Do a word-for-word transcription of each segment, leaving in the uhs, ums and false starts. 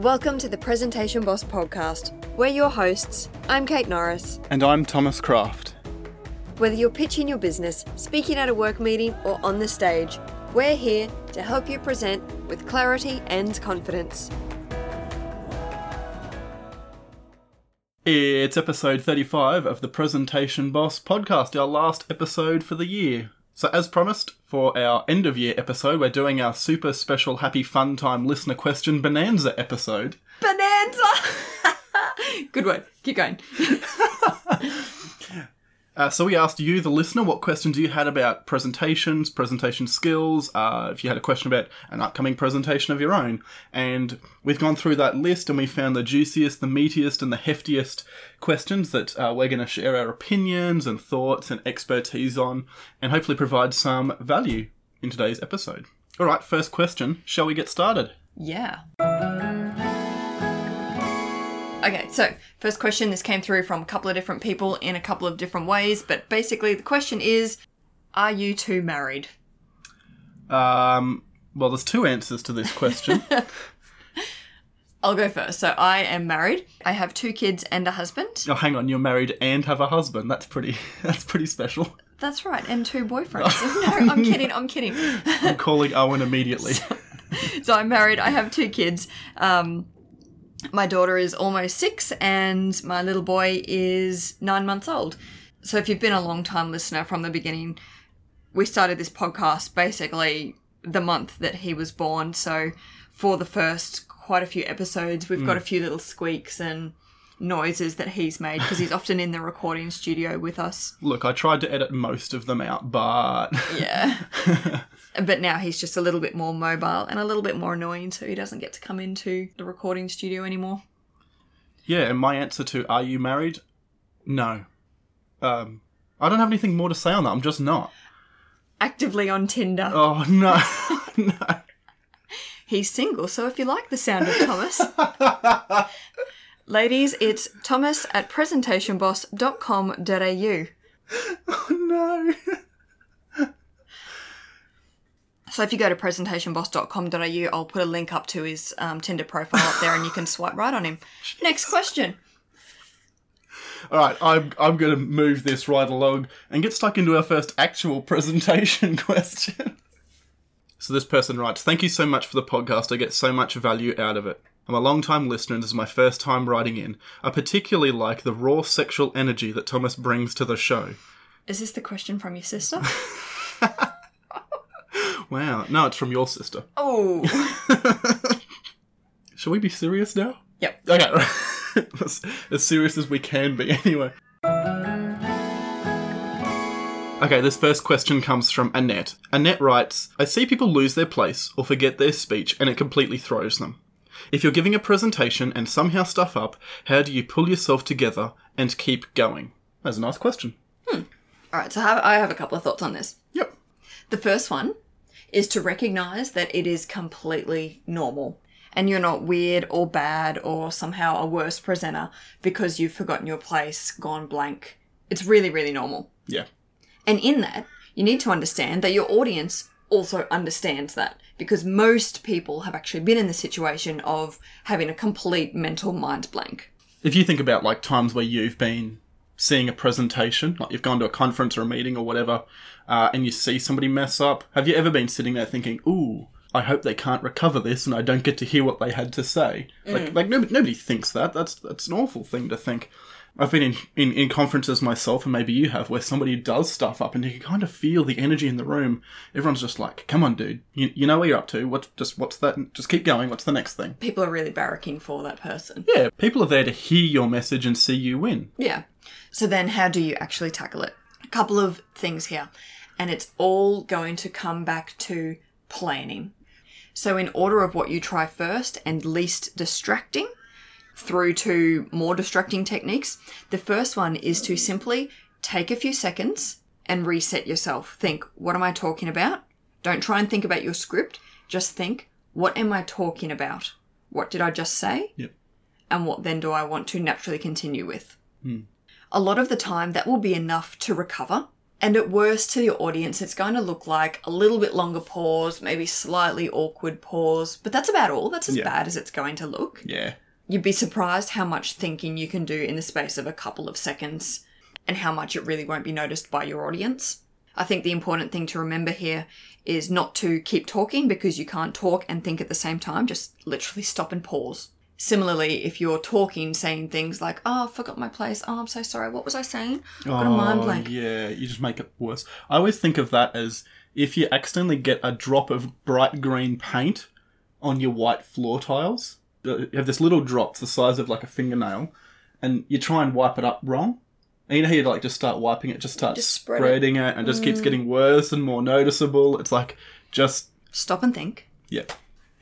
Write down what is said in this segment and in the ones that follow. Welcome to the Presentation Boss Podcast. We're your hosts. I'm Kate Norris. And I'm Thomas Craft. Whether you're pitching your business, speaking at a work meeting, or on the stage, we're here to help you present with clarity and confidence. It's episode thirty-five of the Presentation Boss Podcast, our last episode for the year. So as promised, for our end-of-year episode, we're doing our super special happy fun time listener question bonanza episode. Bonanza! Good word. Keep going. uh, so we asked you, the listener, what questions you had about presentations, presentation skills, uh, if you had a question about an upcoming presentation of your own. And we've gone through that list and we found the juiciest, the meatiest and the heftiest questions that uh, we're going to share our opinions and thoughts and expertise on and hopefully provide some value in today's episode. All right, first question. Shall we get started? Yeah. Okay, so first question, this came through from a couple of different people in a couple of different ways, but basically the question is, are you two married? Um, well, there's two answers to this question. I'll go first. So I am married. I have two kids and a husband. Oh, hang on, you're married and have a husband. That's pretty, that's pretty special. That's right, and two boyfriends. No, I'm kidding, I'm kidding. I'm calling Owen immediately. So, so I'm married, I have two kids, um... my daughter is almost six and my little boy is nine months old. So if you've been a long-time listener from the beginning, we started this podcast basically the month that he was born. So for the first quite a few episodes, we've mm. got a few little squeaks and noises that he's made because he's often in the recording studio with us. Look, I tried to edit most of them out, but... yeah. But now he's just a little bit more mobile and a little bit more annoying, so he doesn't get to come into the recording studio anymore. Yeah, and my answer to are you married? No. Um, I don't have anything more to say on that. I'm just not. Actively on Tinder. Oh, no. No. He's single, so if you like the sound of Thomas... Ladies, it's thomas at presentation boss dot com dot a u. Oh, no. So if you go to presentation boss dot com dot a u, I'll put a link up to his um, Tinder profile up there and you can swipe right on him. Next question. All right, I'm, I'm going to move this right along and get stuck into our first actual presentation question. So this person writes, thank you so much for the podcast. I get so much value out of it. I'm a long-time listener and this is my first time writing in. I particularly like the raw sexual energy that Thomas brings to the show. Is this the question from your sister? Wow. No, it's from your sister. Oh. Shall we be serious now? Yep. Okay. Right. As serious as we can be, anyway. Okay, this first question comes from Annette. Annette writes, I see people lose their place or forget their speech and it completely throws them. If you're giving a presentation and somehow stuff up, how do you pull yourself together and keep going? That's a nice question. Hmm. All right, so I have a couple of thoughts on this. Yep. The first one is to recognise that it is completely normal and you're not weird or bad or somehow a worse presenter because you've forgotten your place, gone blank. It's really, really normal. Yeah. And in that, you need to understand that your audience also understands that because most people have actually been in the situation of having a complete mental mind blank. If you think about like times where you've been seeing a presentation, like you've gone to a conference or a meeting or whatever, uh, and you see somebody mess up, have you ever been sitting there thinking, ooh, I hope they can't recover this and I don't get to hear what they had to say? Mm. Like, like nobody, nobody thinks that. That's that's an awful thing to think. I've been in, in, in conferences myself, and maybe you have, where somebody does stuff up and you can kind of feel the energy in the room. Everyone's just like, come on, dude. You you know what you're up to. What, just what's that? Just keep going. What's the next thing? People are really barracking for that person. Yeah. People are there to hear your message and see you win. Yeah. So then how do you actually tackle it? A couple of things here. And it's all going to come back to planning. So in order of what you try first and least distracting, through to more distracting techniques. The first one is to simply take a few seconds and reset yourself. Think, what am I talking about? Don't try and think about your script. Just think, what am I talking about? What did I just say? Yep. And what then do I want to naturally continue with? Hmm. A lot of the time, that will be enough to recover And at worst to your audience, it's going to look like a little bit longer pause, maybe slightly awkward pause, but that's about all. That's as yeah. bad as it's going to look. Yeah. You'd be surprised how much thinking you can do in the space of a couple of seconds and how much it really won't be noticed by your audience. I think the important thing to remember here is not to keep talking, because you can't talk and think at the same time. Just literally stop and pause. Similarly, if you're talking, saying things like, oh, I forgot my place. Oh, I'm so sorry. What was I saying? I've got oh, a mind blank. Yeah, you just make it worse. I always think of that as if you accidentally get a drop of bright green paint on your white floor tiles. You have this little drop the size of like a fingernail, and you try and wipe it up wrong. And you know how you like just start wiping it, just start just spread spreading it, it and it just mm. keeps getting worse and more noticeable. It's like just... Stop and think. Yeah.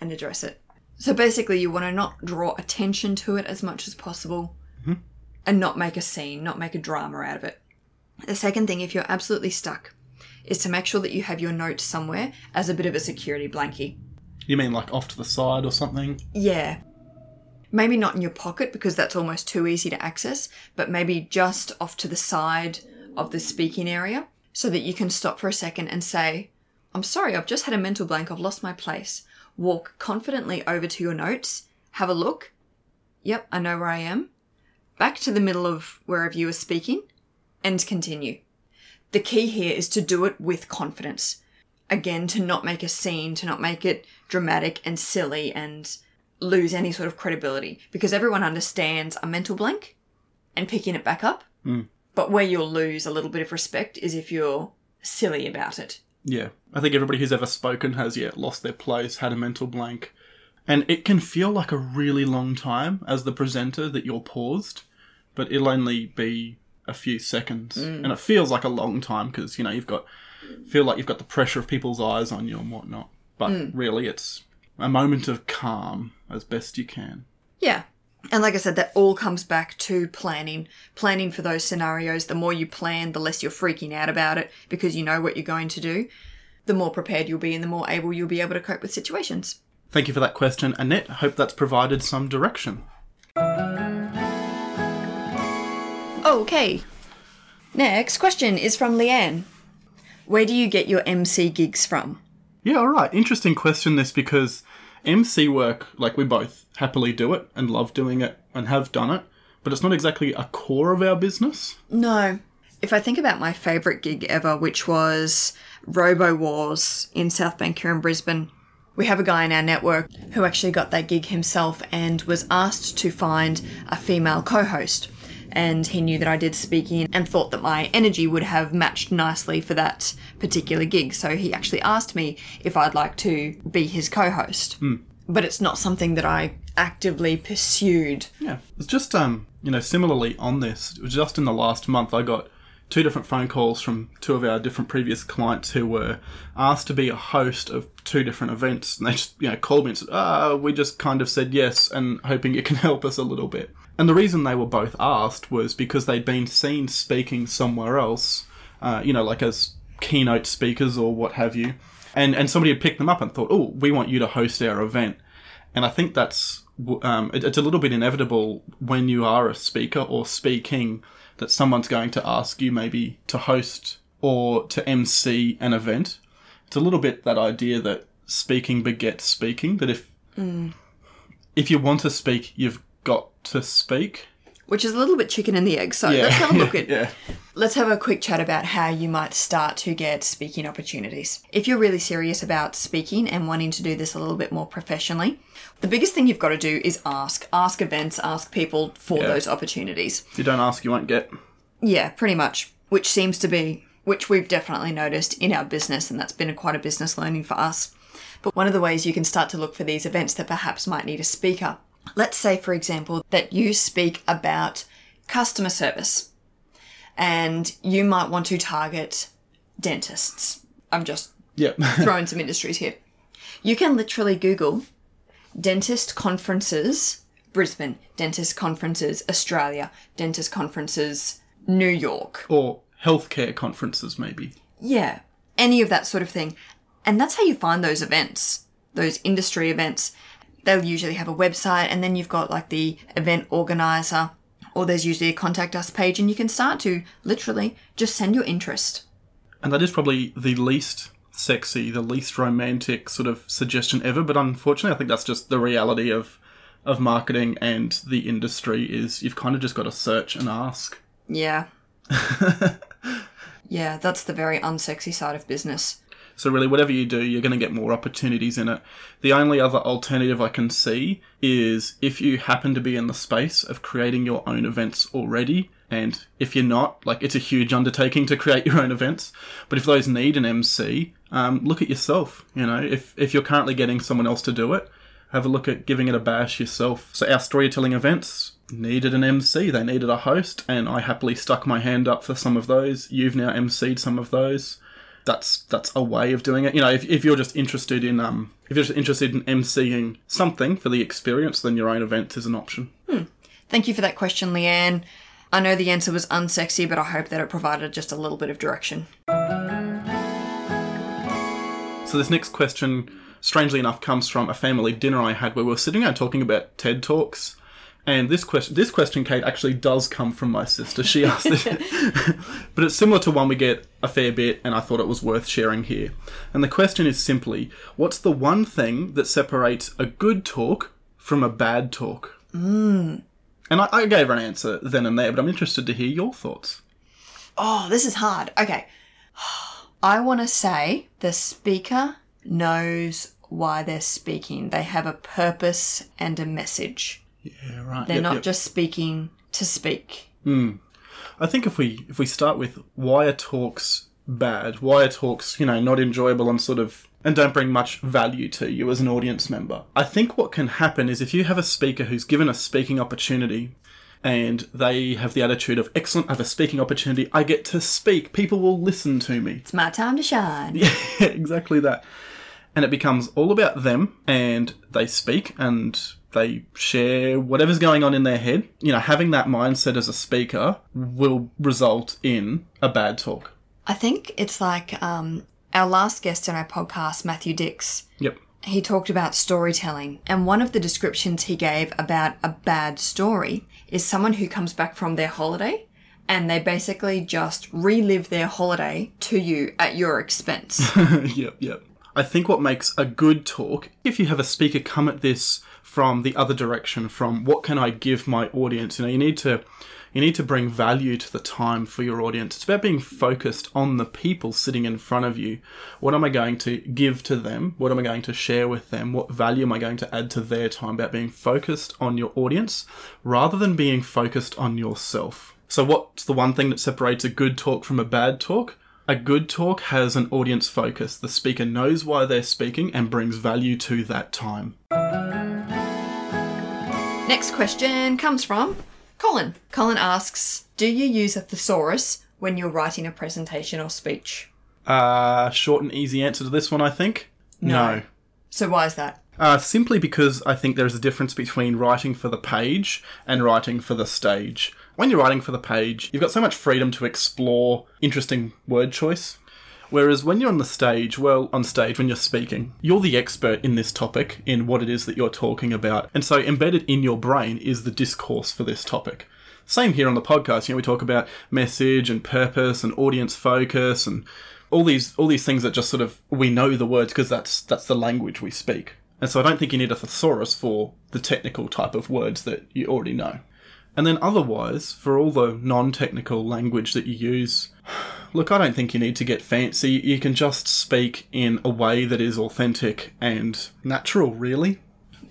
And address it. So basically you want to not draw attention to it as much as possible mm-hmm. and not make a scene, not make a drama out of it. The second thing, if you're absolutely stuck, is to make sure that you have your note somewhere as a bit of a security blankie. You mean like off to the side or something? Yeah. Maybe not in your pocket, because that's almost too easy to access, but maybe just off to the side of the speaking area so that you can stop for a second and say, I'm sorry, I've just had a mental blank. I've lost my place. Walk confidently over to your notes, have a look. Yep, I know where I am. Back to the middle of wherever you were speaking and continue. The key here is to do it with confidence. Again, to not make a scene, to not make it dramatic and silly and lose any sort of credibility, because everyone understands a mental blank and picking it back up. Mm. But where you'll lose a little bit of respect is if you're silly about it. Yeah, I think everybody who's ever spoken has, yeah, lost their place, had a mental blank. And it can feel like a really long time as the presenter that you're paused, but it'll only be a few seconds. Mm. And it feels like a long time because, you know, you've got, feel like you've got the pressure of people's eyes on you and whatnot. But mm. really it's a moment of calm as best you can. Yeah. And like I said, that all comes back to planning. Planning for those scenarios. The more you plan, the less you're freaking out about it because you know what you're going to do. The more prepared you'll be and the more able you'll be able to cope with situations. Thank you for that question, Annette. I hope that's provided some direction. Okay. Next question is from Leanne. Where do you get your M C gigs from? Yeah, all right. Interesting question this, because M C work, like we both happily do it and love doing it and have done it, but it's not exactly a core of our business. No. If I think about my favourite gig ever, which was Robo Wars in South Bank here in Brisbane, we have a guy in our network who actually got that gig himself and was asked to find a female co-host. And he knew that I did speaking and thought that my energy would have matched nicely for that particular gig. So he actually asked me if I'd like to be his co-host. Mm. But it's not something that I actively pursued. Yeah. It's just, um, you know, similarly on this, just in the last month, I got two different phone calls from two of our different previous clients who were asked to be a host of two different events. And they just, you know, called me and said, ah, we just kind of said yes and hoping you can help us a little bit. And the reason they were both asked was because they'd been seen speaking somewhere else, uh, you know, like as keynote speakers or what have you. And and somebody had picked them up and thought, oh, we want you to host our event. And I think that's, um, it, it's a little bit inevitable when you are a speaker or speaking that someone's going to ask you maybe to host or to M C an event. It's a little bit that idea that speaking begets speaking, that if mm. if you want to speak, you've got to speak. Which is a little bit chicken and the egg, so yeah, let's have a look at yeah. Let's have a quick chat about how you might start to get speaking opportunities. If you're really serious about speaking and wanting to do this a little bit more professionally, the biggest thing you've got to do is ask. Ask events, ask people for yeah. those opportunities. If you don't ask, you won't get. Yeah, pretty much. Which seems to be, which we've definitely noticed in our business, and that's been a, quite a business learning for us. But one of the ways you can start to look for these events that perhaps might need a speaker. Let's say, for example, that you speak about customer service and you might want to target dentists. I'm just yep. throwing some industries here. You can literally Google dentist conferences, Brisbane, dentist conferences, Australia, dentist conferences, New York. Or healthcare conferences, maybe. Yeah, any of that sort of thing. And that's how you find those events, those industry events. They'll usually have a website, and then you've got like the event organizer, or there's usually a contact us page, and you can start to literally just send your interest. And that is probably the least sexy, the least romantic sort of suggestion ever. But unfortunately, I think that's just the reality of of marketing and the industry, is you've kind of just got to search and ask. Yeah. Yeah, that's the very unsexy side of business. So really, whatever you do, you're going to get more opportunities in it. The only other alternative I can see is if you happen to be in the space of creating your own events already. And if you're not, like, it's a huge undertaking to create your own events. But if those need an M C, um, look at yourself. You know, if, if you're currently getting someone else to do it, have a look at giving it a bash yourself. So our storytelling events needed an M C. They needed a host. And I happily stuck my hand up for some of those. You've now M C'd some of those. That's that's a way of doing it. You know, if if you're just interested in um if you're just interested in MCing something for the experience, then your own event is an option. Hmm. Thank you for that question, Leanne. I know the answer was unsexy, but I hope that it provided just a little bit of direction. So this next question, strangely enough, comes from a family dinner I had where we were sitting down talking about TED Talks. And this question, this question, Kate, actually does come from my sister. She asked it. But it's similar to one we get a fair bit, and I thought it was worth sharing here. And the question is simply, what's the one thing that separates a good talk from a bad talk? Mm. And I, I gave her an answer then and there, but I'm interested to hear your thoughts. Oh, this is hard. Okay. I want to say the speaker knows why they're speaking. They have a purpose and a message. Yeah, right. They're yep, not yep. just speaking to speak. Mm. I think if we if we start with why are talks bad, why are talks, you know, not enjoyable and sort of, and don't bring much value to you as an audience member. I think what can happen is if you have a speaker who's given a speaking opportunity and they have the attitude of, excellent, I have a speaking opportunity, I get to speak, people will listen to me. It's my time to shine. Yeah, exactly that. And it becomes all about them and they speak and they share whatever's going on in their head. You know, having that mindset as a speaker will result in a bad talk. I think it's like um, our last guest on our podcast, Matthew Dicks. Yep. He talked about storytelling. And one of the descriptions he gave about a bad story is someone who comes back from their holiday and they basically just relive their holiday to you at your expense. Yep, yep. I think what makes a good talk, if you have a speaker come at this from the other direction, from what can I give my audience? You know, you need to you need to bring value to the time for your audience. It's about being focused on the people sitting in front of you. What am I going to give to them? What am I going to share with them? What value am I going to add to their time? About being focused on your audience rather than being focused on yourself. So what's the one thing that separates a good talk from a bad talk? A good talk has an audience focus. The speaker knows why they're speaking and brings value to that time. Next question comes from Colin. Colin asks, do you use a thesaurus when you're writing a presentation or speech? Uh, short and easy answer to this one, I think. No. no. So why is that? Uh, simply because I think there is a difference between writing for the page and writing for the stage. When you're writing for the page, you've got so much freedom to explore interesting word choice. Whereas when you're on the stage, well, on stage, when you're speaking, you're the expert in this topic, in what it is that you're talking about. And so embedded in your brain is the discourse for this topic. Same here on the podcast. You know, we talk about message and purpose and audience focus and all these all these things that just sort of, we know the words because that's that's the language we speak. And so I don't think you need a thesaurus for the technical type of words that you already know. And then otherwise, for all the non-technical language that you use, look, I don't think you need to get fancy. You can just speak in a way that is authentic and natural, really.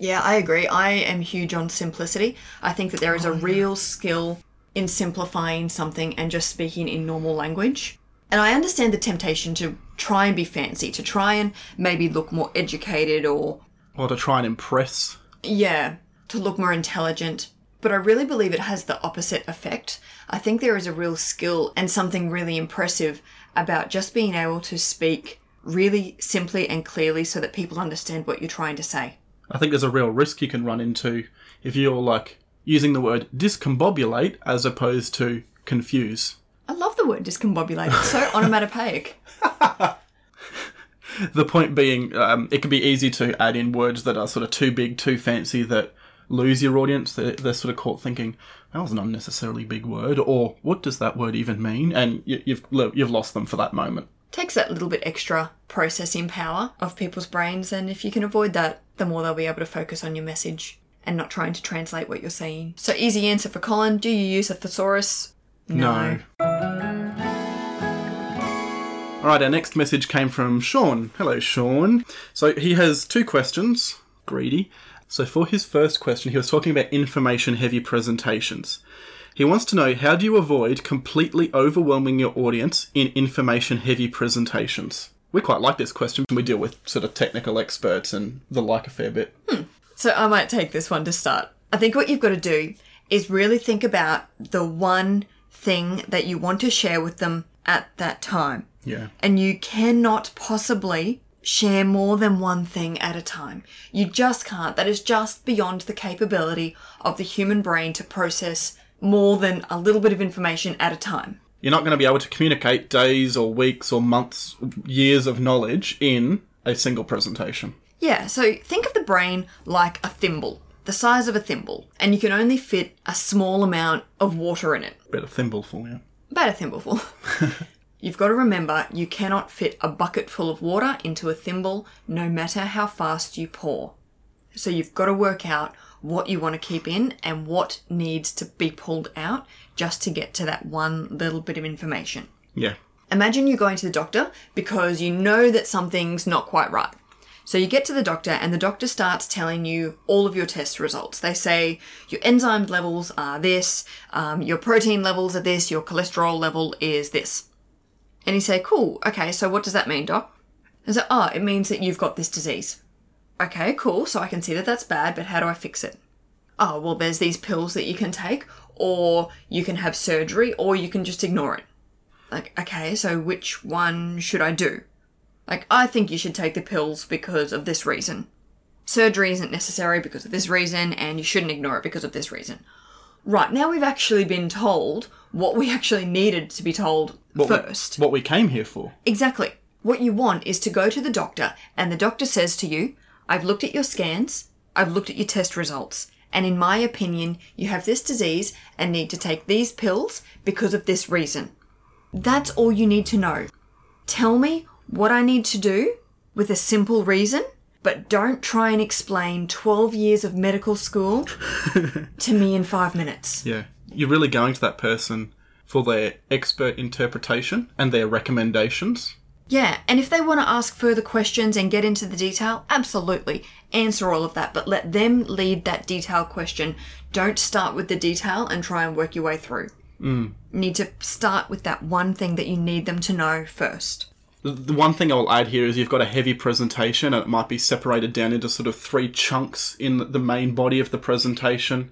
Yeah, I agree. I am huge on simplicity. I think that there is a real skill in simplifying something and just speaking in normal language. And I understand the temptation to try and be fancy, to try and maybe look more educated or... Or to try and impress. Yeah, to look more intelligent. But I really believe it has the opposite effect. I think there is a real skill and something really impressive about just being able to speak really simply and clearly so that people understand what you're trying to say. I think there's a real risk you can run into if you're like using the word discombobulate as opposed to confuse. I love the word discombobulate. It's so onomatopoeic. The point being, um, it can be easy to add in words that are sort of too big, too fancy, that lose your audience. They're, they're sort of caught thinking, that was an unnecessarily big word, or what does that word even mean? And you, you've you've lost them for that moment. takes that little bit extra processing power of people's brains, and if you can avoid that, the more they'll be able to focus on your message and not trying to translate what you're saying. So easy answer for Colin, do you use a thesaurus? No. no. All right, our next message came from Sean. Hello, Sean. So he has two questions. Greedy. So for his first question, he was talking about information-heavy presentations. He wants to know, how do you avoid completely overwhelming your audience in information-heavy presentations? We quite like this question. We deal with sort of technical experts and the like a fair bit. Hmm. So I might take this one to start. I think what you've got to do is really think about the one thing that you want to share with them at that time. Yeah. And you cannot possibly share more than one thing at a time. You just can't. That is just beyond the capability of the human brain to process more than a little bit of information at a time. You're not going to be able to communicate days or weeks or months, years of knowledge in a single presentation. Yeah, so think of the brain like a thimble, the size of a thimble, and you can only fit a small amount of water in it. About a thimbleful, yeah. About a thimbleful. You've got to remember, you cannot fit a bucket full of water into a thimble, no matter how fast you pour. So you've got to work out what you want to keep in and what needs to be pulled out just to get to that one little bit of information. Yeah. Imagine you're going to the doctor because you know that something's not quite right. So you get to the doctor and the doctor starts telling you all of your test results. They say your enzyme levels are this, um, your protein levels are this, your cholesterol level is this. And you say, cool, okay, so what does that mean, doc? And so, oh, it means that you've got this disease. Okay, cool, so I can see that that's bad, but how do I fix it? Oh, well, there's these pills that you can take, or you can have surgery, or you can just ignore it. Like, okay, so which one should I do? Like, I think you should take the pills because of this reason. Surgery isn't necessary because of this reason, and you shouldn't ignore it because of this reason. Right, now we've actually been told what we actually needed to be told what first. We, what we came here for. Exactly. What you want is to go to the doctor, and the doctor says to you, I've looked at your scans, I've looked at your test results, and in my opinion, you have this disease and need to take these pills because of this reason. That's all you need to know. Tell me what I need to do with a simple reason, but don't try and explain twelve years of medical school to me in five minutes. Yeah. You're really going to that person for their expert interpretation and their recommendations. Yeah, and if they want to ask further questions and get into the detail, absolutely, answer all of that, but let them lead that detail question. Don't start with the detail and try and work your way through. Mm. You need to start with that one thing that you need them to know first. The one thing I'll add here is you've got a heavy presentation and it might be separated down into sort of three chunks in the main body of the presentation.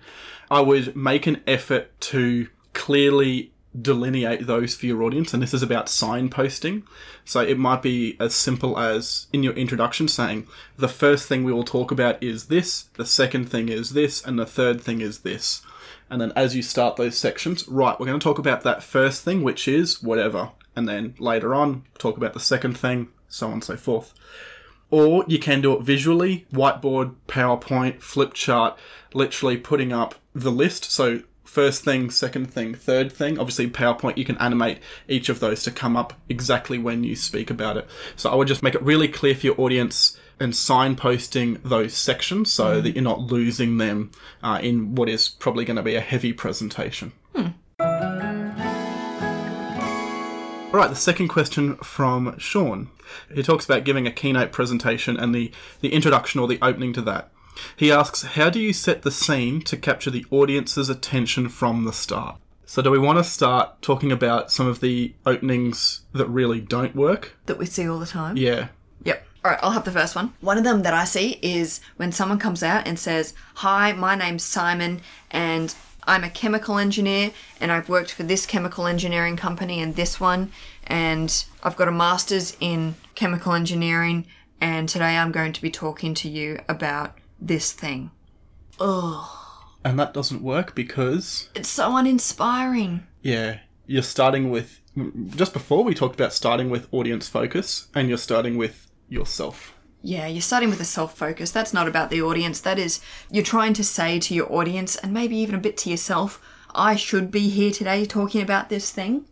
I would make an effort to clearly delineate those for your audience, and this is about signposting. So it might be as simple as in your introduction saying, the first thing we will talk about is this, the second thing is this, and the third thing is this. And then as you start those sections, right, we're going to talk about that first thing, which is whatever. And then later on, talk about the second thing, so on and so forth. Or you can do it visually, whiteboard, PowerPoint, flip chart, literally putting up the list. So first thing, second thing, third thing. Obviously, PowerPoint, you can animate each of those to come up exactly when you speak about it. So I would just make it really clear for your audience and signposting those sections so mm. that you're not losing them uh, in what is probably going to be a heavy presentation. Hmm. All right, the second question from Sean. He talks about giving a keynote presentation and the, the introduction or the opening to that. He asks, how do you set the scene to capture the audience's attention from the start? So do we want to start talking about some of the openings that really don't work? That we see all the time? Yeah. Yep. All right, I'll have the first one. One of them that I see is when someone comes out and says, hi, my name's Simon and I'm a chemical engineer and I've worked for this chemical engineering company and this one and I've got a master's in chemical engineering and today I'm going to be talking to you about this thing. Ugh. And that doesn't work because it's so uninspiring. Yeah. You're starting with, just before we talked about starting with audience focus and you're starting with yourself. Yeah, you're starting with a self-focus. That's not about the audience. That is, you're trying to say to your audience, and maybe even a bit to yourself, I should be here today talking about this thing.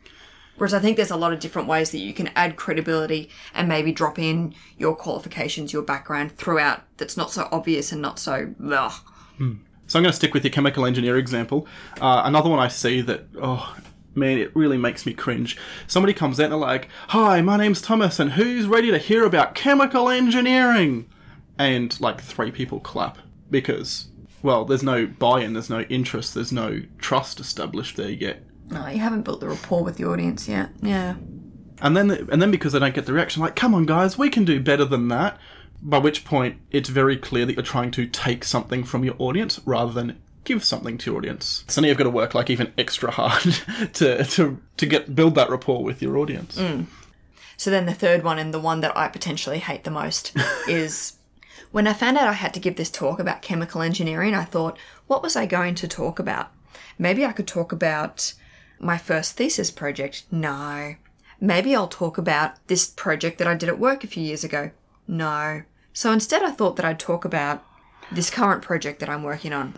Whereas I think there's a lot of different ways that you can add credibility and maybe drop in your qualifications, your background throughout that's not so obvious and not so... Ugh. Hmm. So I'm going to stick with your chemical engineer example. Uh, another one I see that... oh. Man, it really makes me cringe. Somebody comes out and they're like, "Hi, my name's Thomas, and who's ready to hear about chemical engineering?" And, like, three people clap because, well, there's no buy-in, there's no interest, there's no trust established there yet. No, you haven't built the rapport with the audience yet. Yeah. And then, and then because they don't get the reaction, like, "Come on, guys, we can do better than that." By which point, it's very clear that you're trying to take something from your audience rather than give something to your audience. So now you've got to work, like, even extra hard to to to get build that rapport with your audience. Mm. So then the third one, and the one that I potentially hate the most, is when I found out I had to give this talk about chemical engineering, I thought, what was I going to talk about? Maybe I could talk about my first thesis project. No. Maybe I'll talk about this project that I did at work a few years ago. No. So instead I thought that I'd talk about this current project that I'm working on.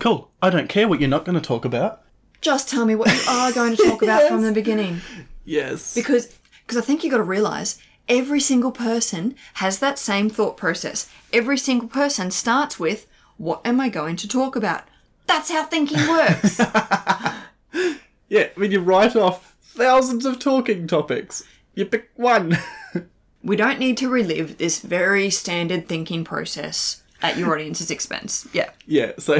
Cool. I don't care what you're not going to talk about. Just tell me what you are going to talk about yes. from the beginning. Yes. Because because I think you got to realise every single person has that same thought process. Every single person starts with, what am I going to talk about? That's how thinking works. Yeah, I mean, you write off thousands of talking topics. You pick one. We don't need to relive this very standard thinking process at your audience's expense. Yeah. Yeah. So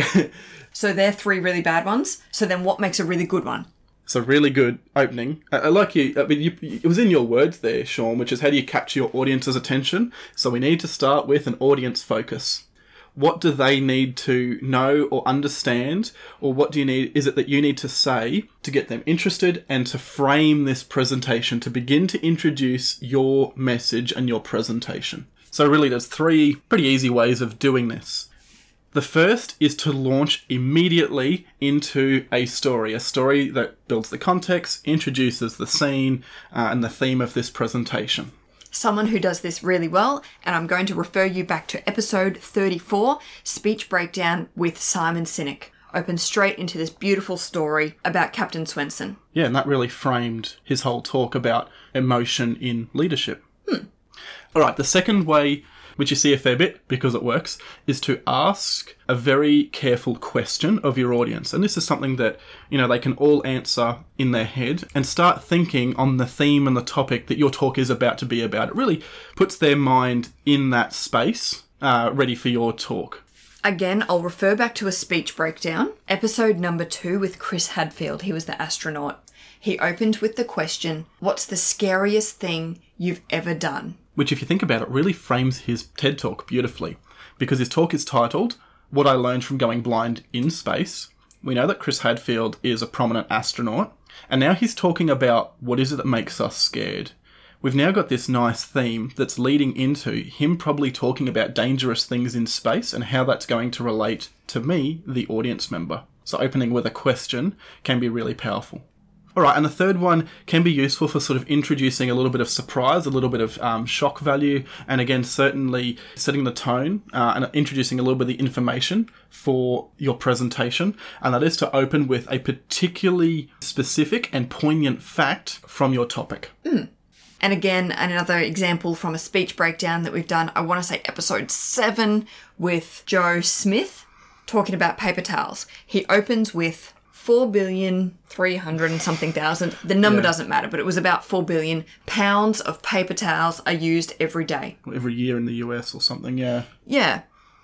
so they're three really bad ones. So then what makes a really good one? So really good opening. I, I like you. I mean, you, it was in your words there, Sean, which is how do you capture your audience's attention? So we need to start with an audience focus. What do they need to know or understand? Or what do you need? Is it that you need to say to get them interested and to frame this presentation, to begin to introduce your message and your presentation? So really there's three pretty easy ways of doing this. The first is to launch immediately into a story, a story that builds the context, introduces the scene, uh, and the theme of this presentation. Someone who does this really well, and I'm going to refer you back to episode thirty-four, Speech Breakdown with Simon Sinek. Open straight into this beautiful story about Captain Swenson. Yeah, and that really framed his whole talk about emotion in leadership. Hmm. All right, the second way, which you see a fair bit because it works, is to ask a very careful question of your audience. And this is something that, you know, they can all answer in their head and start thinking on the theme and the topic that your talk is about to be about. It really puts their mind in that space, uh, ready for your talk. Again, I'll refer back to a speech breakdown. Episode number two with Chris Hadfield. He was the astronaut. He opened with the question, what's the scariest thing you've ever done? Which, if you think about it, really frames his TED Talk beautifully, because his talk is titled, What I Learned from Going Blind in Space. We know that Chris Hadfield is a prominent astronaut, and now he's talking about what is it that makes us scared. We've now got this nice theme that's leading into him probably talking about dangerous things in space and how that's going to relate to me, the audience member. So opening with a question can be really powerful. All right, and the third one can be useful for sort of introducing a little bit of surprise, a little bit of um, shock value, and again, certainly setting the tone uh, and introducing a little bit of the information for your presentation, and that is to open with a particularly specific and poignant fact from your topic. Mm. And again, another example from a speech breakdown that we've done, I want to say episode seven with Joe Smith, talking about paper towels. He opens with... Four billion, three hundred and something thousand. The number yeah. doesn't matter, but it was about four billion pounds of paper towels are used every day. Every year in the U S or something, yeah. Yeah.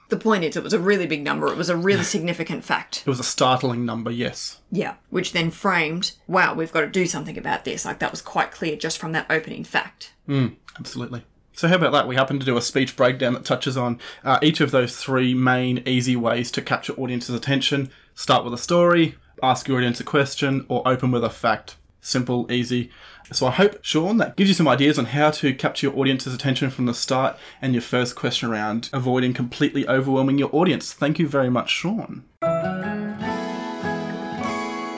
The point is, it was a really big number. It was a really significant fact. It was a startling number, yes. Yeah, which then framed, wow, we've got to do something about this. Like, that was quite clear just from that opening fact. Mm, absolutely. So how about that? We happen to do a speech breakdown that touches on uh, each of those three main easy ways to capture audiences' attention. Start with a story, ask your audience a question, or open with a fact. Simple, easy. So I hope, Sean, that gives you some ideas on how to capture your audience's attention from the start and your first question around avoiding completely overwhelming your audience. Thank you very much, Sean.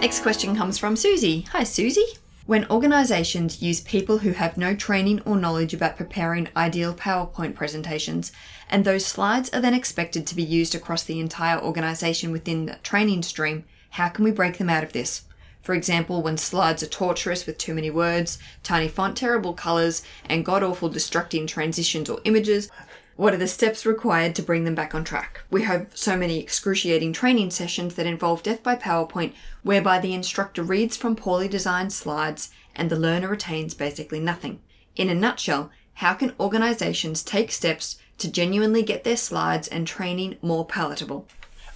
Next question comes from Susie. Hi, Susie. When organisations use people who have no training or knowledge about preparing ideal PowerPoint presentations, and those slides are then expected to be used across the entire organisation within the training stream, how can we break them out of this? For example, when slides are torturous with too many words, tiny font, terrible colours, and god-awful distracting transitions or images, what are the steps required to bring them back on track? We have so many excruciating training sessions that involve death by PowerPoint, whereby the instructor reads from poorly designed slides and the learner retains basically nothing. In a nutshell, how can organisations take steps to genuinely get their slides and training more palatable?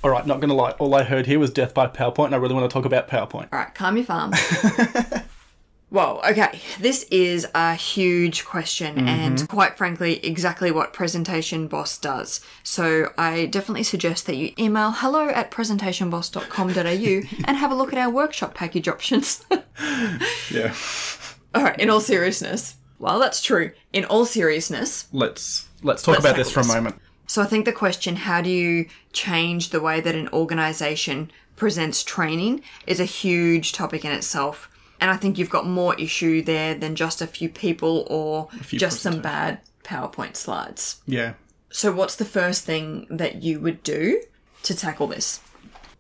All right, not going to lie, all I heard here was death by PowerPoint, and I really want to talk about PowerPoint. All right, calm your farm. Whoa, okay. This is a huge question, mm-hmm. and quite frankly, exactly what Presentation Boss does. So I definitely suggest that you email hello at presentation boss dot com dot a u and have a look at our workshop package options. Yeah. All right, in all seriousness, well, that's true. In all seriousness, let's let's talk let's about this for this. a moment. So I think the question, how do you change the way that an organisation presents training, is a huge topic in itself. And I think you've got more issue there than just a few people or few just some bad PowerPoint slides. Yeah. So what's the first thing that you would do to tackle this?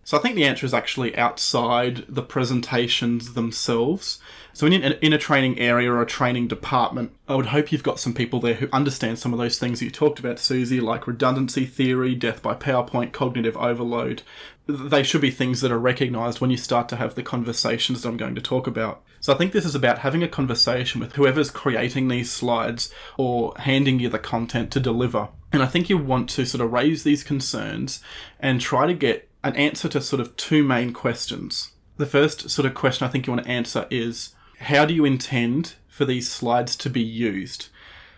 So I think the answer is actually outside the presentations themselves. So in, in a training area or a training department, I would hope you've got some people there who understand some of those things that you talked about, Susie, like redundancy theory, death by PowerPoint, cognitive overload. They should be things that are recognised when you start to have the conversations that I'm going to talk about. So I think this is about having a conversation with whoever's creating these slides or handing you the content to deliver. And I think you want to sort of raise these concerns and try to get an answer to sort of two main questions. The first sort of question I think you want to answer is, how do you intend for these slides to be used?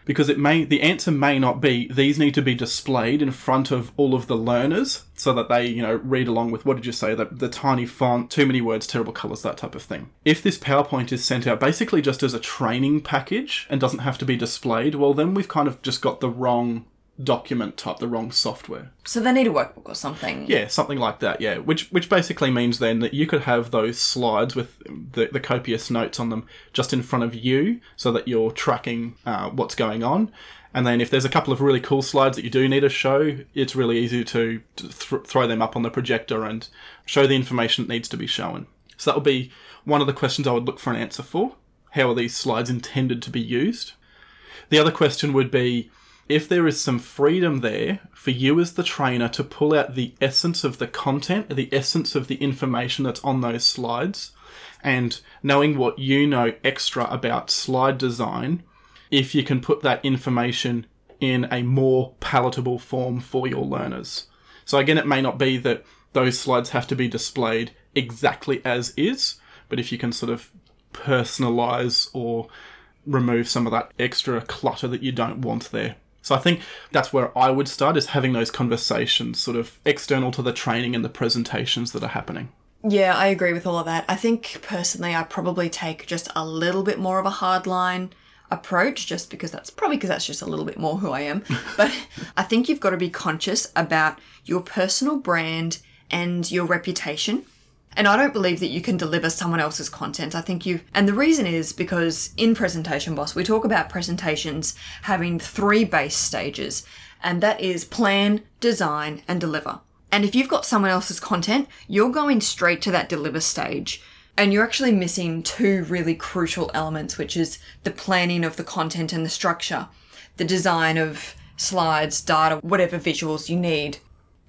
Because it may, the answer may not be, these need to be displayed in front of all of the learners so that they, you know, read along with, what did you say, the, the tiny font, too many words, terrible colours, that type of thing. If this PowerPoint is sent out basically just as a training package and doesn't have to be displayed, well, then we've kind of just got the wrong document type, the wrong software. So they need a workbook or something. Yeah, something like that, yeah. Which which basically means then that you could have those slides with the, the copious notes on them just in front of you so that you're tracking uh, what's going on. And then if there's a couple of really cool slides that you do need to show, it's really easy to th- throw them up on the projector and show the information that needs to be shown. So that would be one of the questions I would look for an answer for. How are these slides intended to be used? The other question would be, if there is some freedom there for you as the trainer to pull out the essence of the content, the essence of the information that's on those slides, and knowing what you know extra about slide design, if you can put that information in a more palatable form for your learners. So again, it may not be that those slides have to be displayed exactly as is, but if you can sort of personalize or remove some of that extra clutter that you don't want there. So I think that's where I would start, is having those conversations sort of external to the training and the presentations that are happening. Yeah, I agree with all of that. I think personally, I probably take just a little bit more of a hardline approach, just because that's probably because that's just a little bit more who I am. But I think you've got to be conscious about your personal brand and your reputation. And I don't believe that you can deliver someone else's content. I think you, and the reason is because in Presentation Boss, we talk about presentations having three base stages, and that is plan, design, and deliver. And if you've got someone else's content, you're going straight to that deliver stage, and you're actually missing two really crucial elements, which is the planning of the content and the structure, the design of slides, data, whatever visuals you need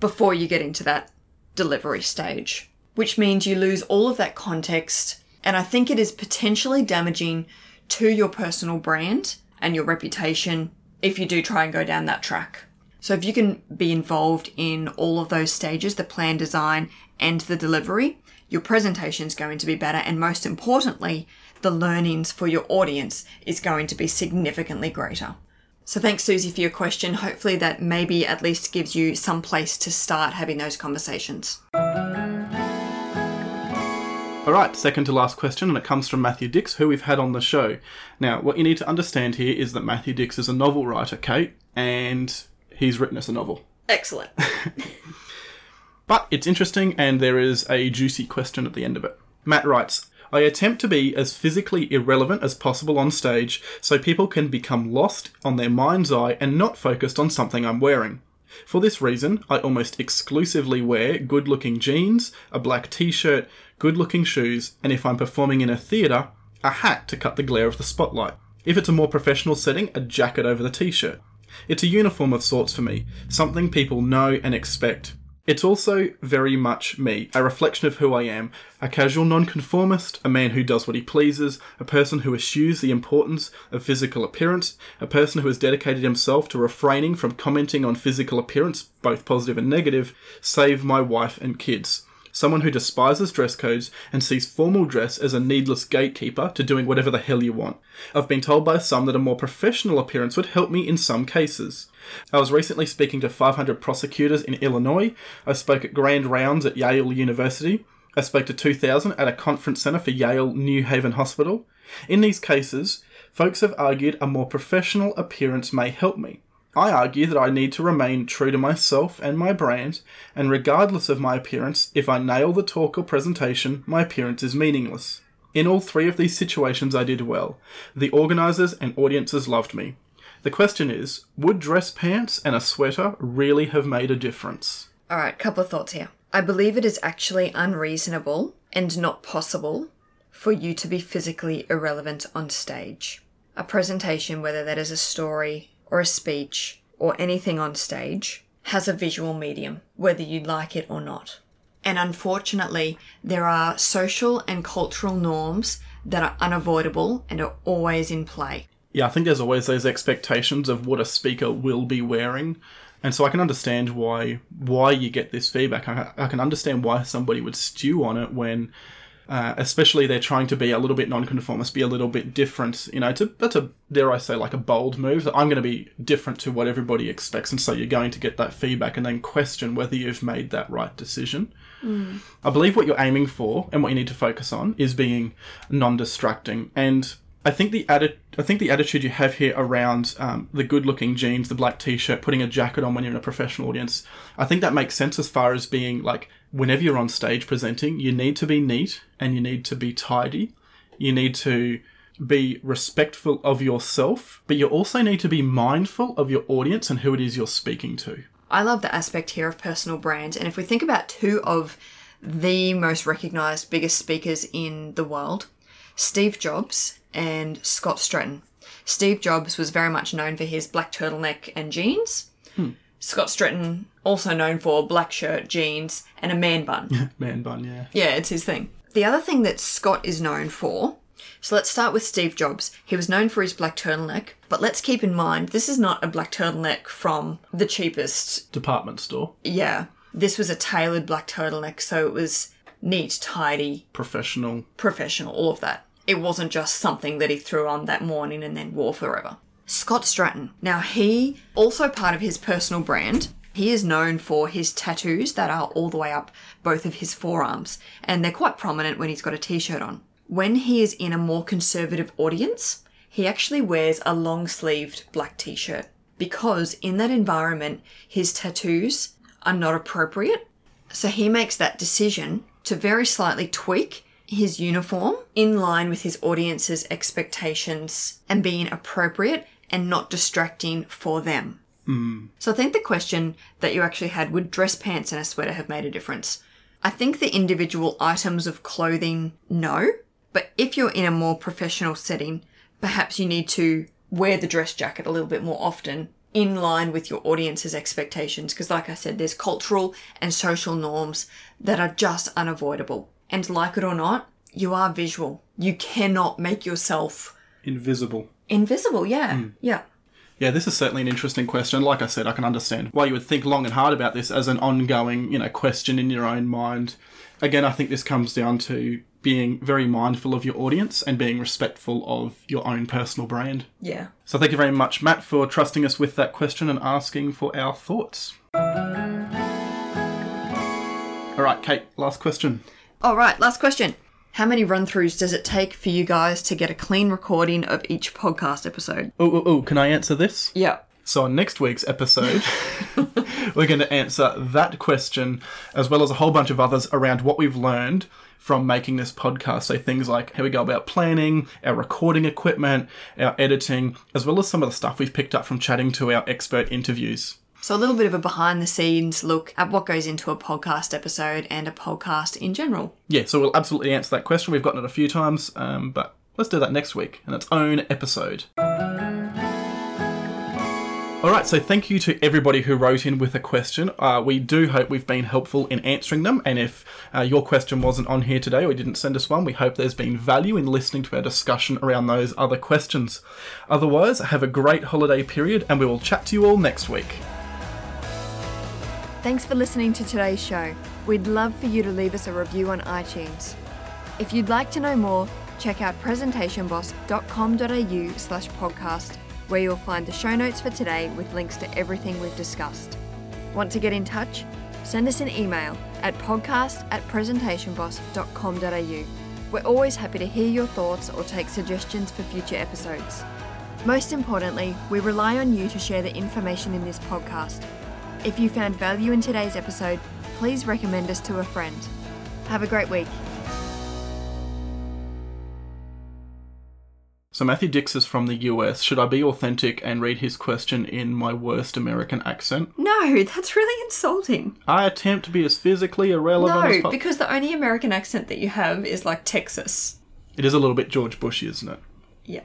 before you get into that delivery stage, which means you lose all of that context. And I think it is potentially damaging to your personal brand and your reputation if you do try and go down that track. So if you can be involved in all of those stages, the plan, design, and the delivery, your presentation is going to be better. And most importantly, the learnings for your audience is going to be significantly greater. So thanks, Susie, for your question. Hopefully that maybe at least gives you some place to start having those conversations. All right, second to last question, and it comes from Matthew Dicks, who we've had on the show. Now, what you need to understand here is that Matthew Dicks is a novel writer, Kate, and he's written us a novel. Excellent. But it's interesting, and there is a juicy question at the end of it. Matt writes, I attempt to be as physically irrelevant as possible on stage so people can become lost on their mind's eye and not focused on something I'm wearing. For this reason, I almost exclusively wear good-looking jeans, a black t-shirt, good-looking shoes, and if I'm performing in a theatre, a hat to cut the glare of the spotlight. If it's a more professional setting, a jacket over the t-shirt. It's a uniform of sorts for me, something people know and expect. It's also very much me, a reflection of who I am, a casual nonconformist, a man who does what he pleases, a person who eschews the importance of physical appearance, a person who has dedicated himself to refraining from commenting on physical appearance, both positive and negative, save my wife and kids. Someone who despises dress codes and sees formal dress as a needless gatekeeper to doing whatever the hell you want. I've been told by some that a more professional appearance would help me in some cases. I was recently speaking to five hundred prosecutors in Illinois. I spoke at grand rounds at Yale University. I spoke to two thousand at a conference centre for Yale New Haven Hospital. In these cases, folks have argued a more professional appearance may help me. I argue that I need to remain true to myself and my brand, and regardless of my appearance, if I nail the talk or presentation, my appearance is meaningless. In all three of these situations, I did well. The organisers and audiences loved me. The question is, would dress pants and a sweater really have made a difference? Alright, couple of thoughts here. I believe it is actually unreasonable and not possible for you to be physically irrelevant on stage. A presentation, whether that is a story or a speech, or anything on stage, has a visual medium, whether you like it or not. And unfortunately, there are social and cultural norms that are unavoidable and are always in play. Yeah, I think there's always those expectations of what a speaker will be wearing. And so I can understand why why you get this feedback. I, I can understand why somebody would stew on it when, uh, especially they're trying to be a little bit nonconformist, be a little bit different. You know, it's a, that's a, dare I say, like a bold move. That I'm going to be different to what everybody expects. And so you're going to get that feedback and then question whether you've made that right decision. Mm. I believe what you're aiming for and what you need to focus on is being non-distracting. And I think the atti- I think the attitude you have here around um, the good-looking jeans, the black t-shirt, putting a jacket on when you're in a professional audience, I think that makes sense as far as being like, whenever you're on stage presenting, you need to be neat and you need to be tidy. You need to be respectful of yourself, but you also need to be mindful of your audience and who it is you're speaking to. I love the aspect here of personal brand. And if we think about two of the most recognised, biggest speakers in the world, Steve Jobs and Scott Stratten. Steve Jobs was very much known for his black turtleneck and jeans. Hmm. Scott Stratten, also known for black shirt, jeans, and a man bun. Man bun, yeah. Yeah, it's his thing. The other thing that Scott is known for, so let's start with Steve Jobs. He was known for his black turtleneck, but let's keep in mind, this is not a black turtleneck from the cheapest department store. Yeah. This was a tailored black turtleneck, so it was neat, tidy. Professional. Professional, all of that. It wasn't just something that he threw on that morning and then wore forever. Scott Stratten. Now, he, also part of his personal brand, he is known for his tattoos that are all the way up both of his forearms. And they're quite prominent when he's got a t-shirt on. When he is in a more conservative audience, he actually wears a long-sleeved black t-shirt. Because in that environment, his tattoos are not appropriate. So he makes that decision to very slightly tweak his uniform in line with his audience's expectations and being appropriate and not distracting for them. Mm. So I think the question that you actually had, would dress pants and a sweater have made a difference? I think the individual items of clothing, no. But if you're in a more professional setting, perhaps you need to wear the dress jacket a little bit more often in line with your audience's expectations. Because like I said, there's cultural and social norms that are just unavoidable. And like it or not, you are visual. You cannot make yourself invisible. Invisible, yeah. Mm. Yeah. Yeah, this is certainly an interesting question. Like I said, I can understand why you would think long and hard about this as an ongoing, you know, question in your own mind. Again, I think this comes down to being very mindful of your audience and being respectful of your own personal brand. Yeah. So thank you very much, Matt, for trusting us with that question and asking for our thoughts. All right, Kate, last question. All right, last question. How many run-throughs does it take for you guys to get a clean recording of each podcast episode? Oh, oh, oh, can I answer this? Yeah. So on next week's episode, we're going to answer that question as well as a whole bunch of others around what we've learned from making this podcast. So things like how we go about planning, our recording equipment, our editing, as well as some of the stuff we've picked up from chatting to our expert interviews. So a little bit of a behind the scenes look at what goes into a podcast episode and a podcast in general. Yeah, so we'll absolutely answer that question. We've gotten it a few times, um, but let's do that next week in its own episode. All right, so thank you to everybody who wrote in with a question. Uh, we do hope we've been helpful in answering them. And if uh, your question wasn't on here today or you didn't send us one, we hope there's been value in listening to our discussion around those other questions. Otherwise, have a great holiday period and we will chat to you all next week. Thanks for listening to today's show. We'd love for you to leave us a review on iTunes. If you'd like to know more, check out presentationboss.com.au slash podcast where you'll find the show notes for today with links to everything we've discussed. Want to get in touch? Send us an email at podcast at presentationboss.com.au. We're always happy to hear your thoughts or take suggestions for future episodes. Most importantly, we rely on you to share the information in this podcast. If you found value in today's episode, please recommend us to a friend. Have a great week. So Matthew Dicks is from the U S. Should I be authentic and read his question in my worst American accent? No, that's really insulting. I attempt to be as physically irrelevant as possible. No, because the only American accent that you have is like Texas. It is a little bit George Bushy, isn't it? Yeah.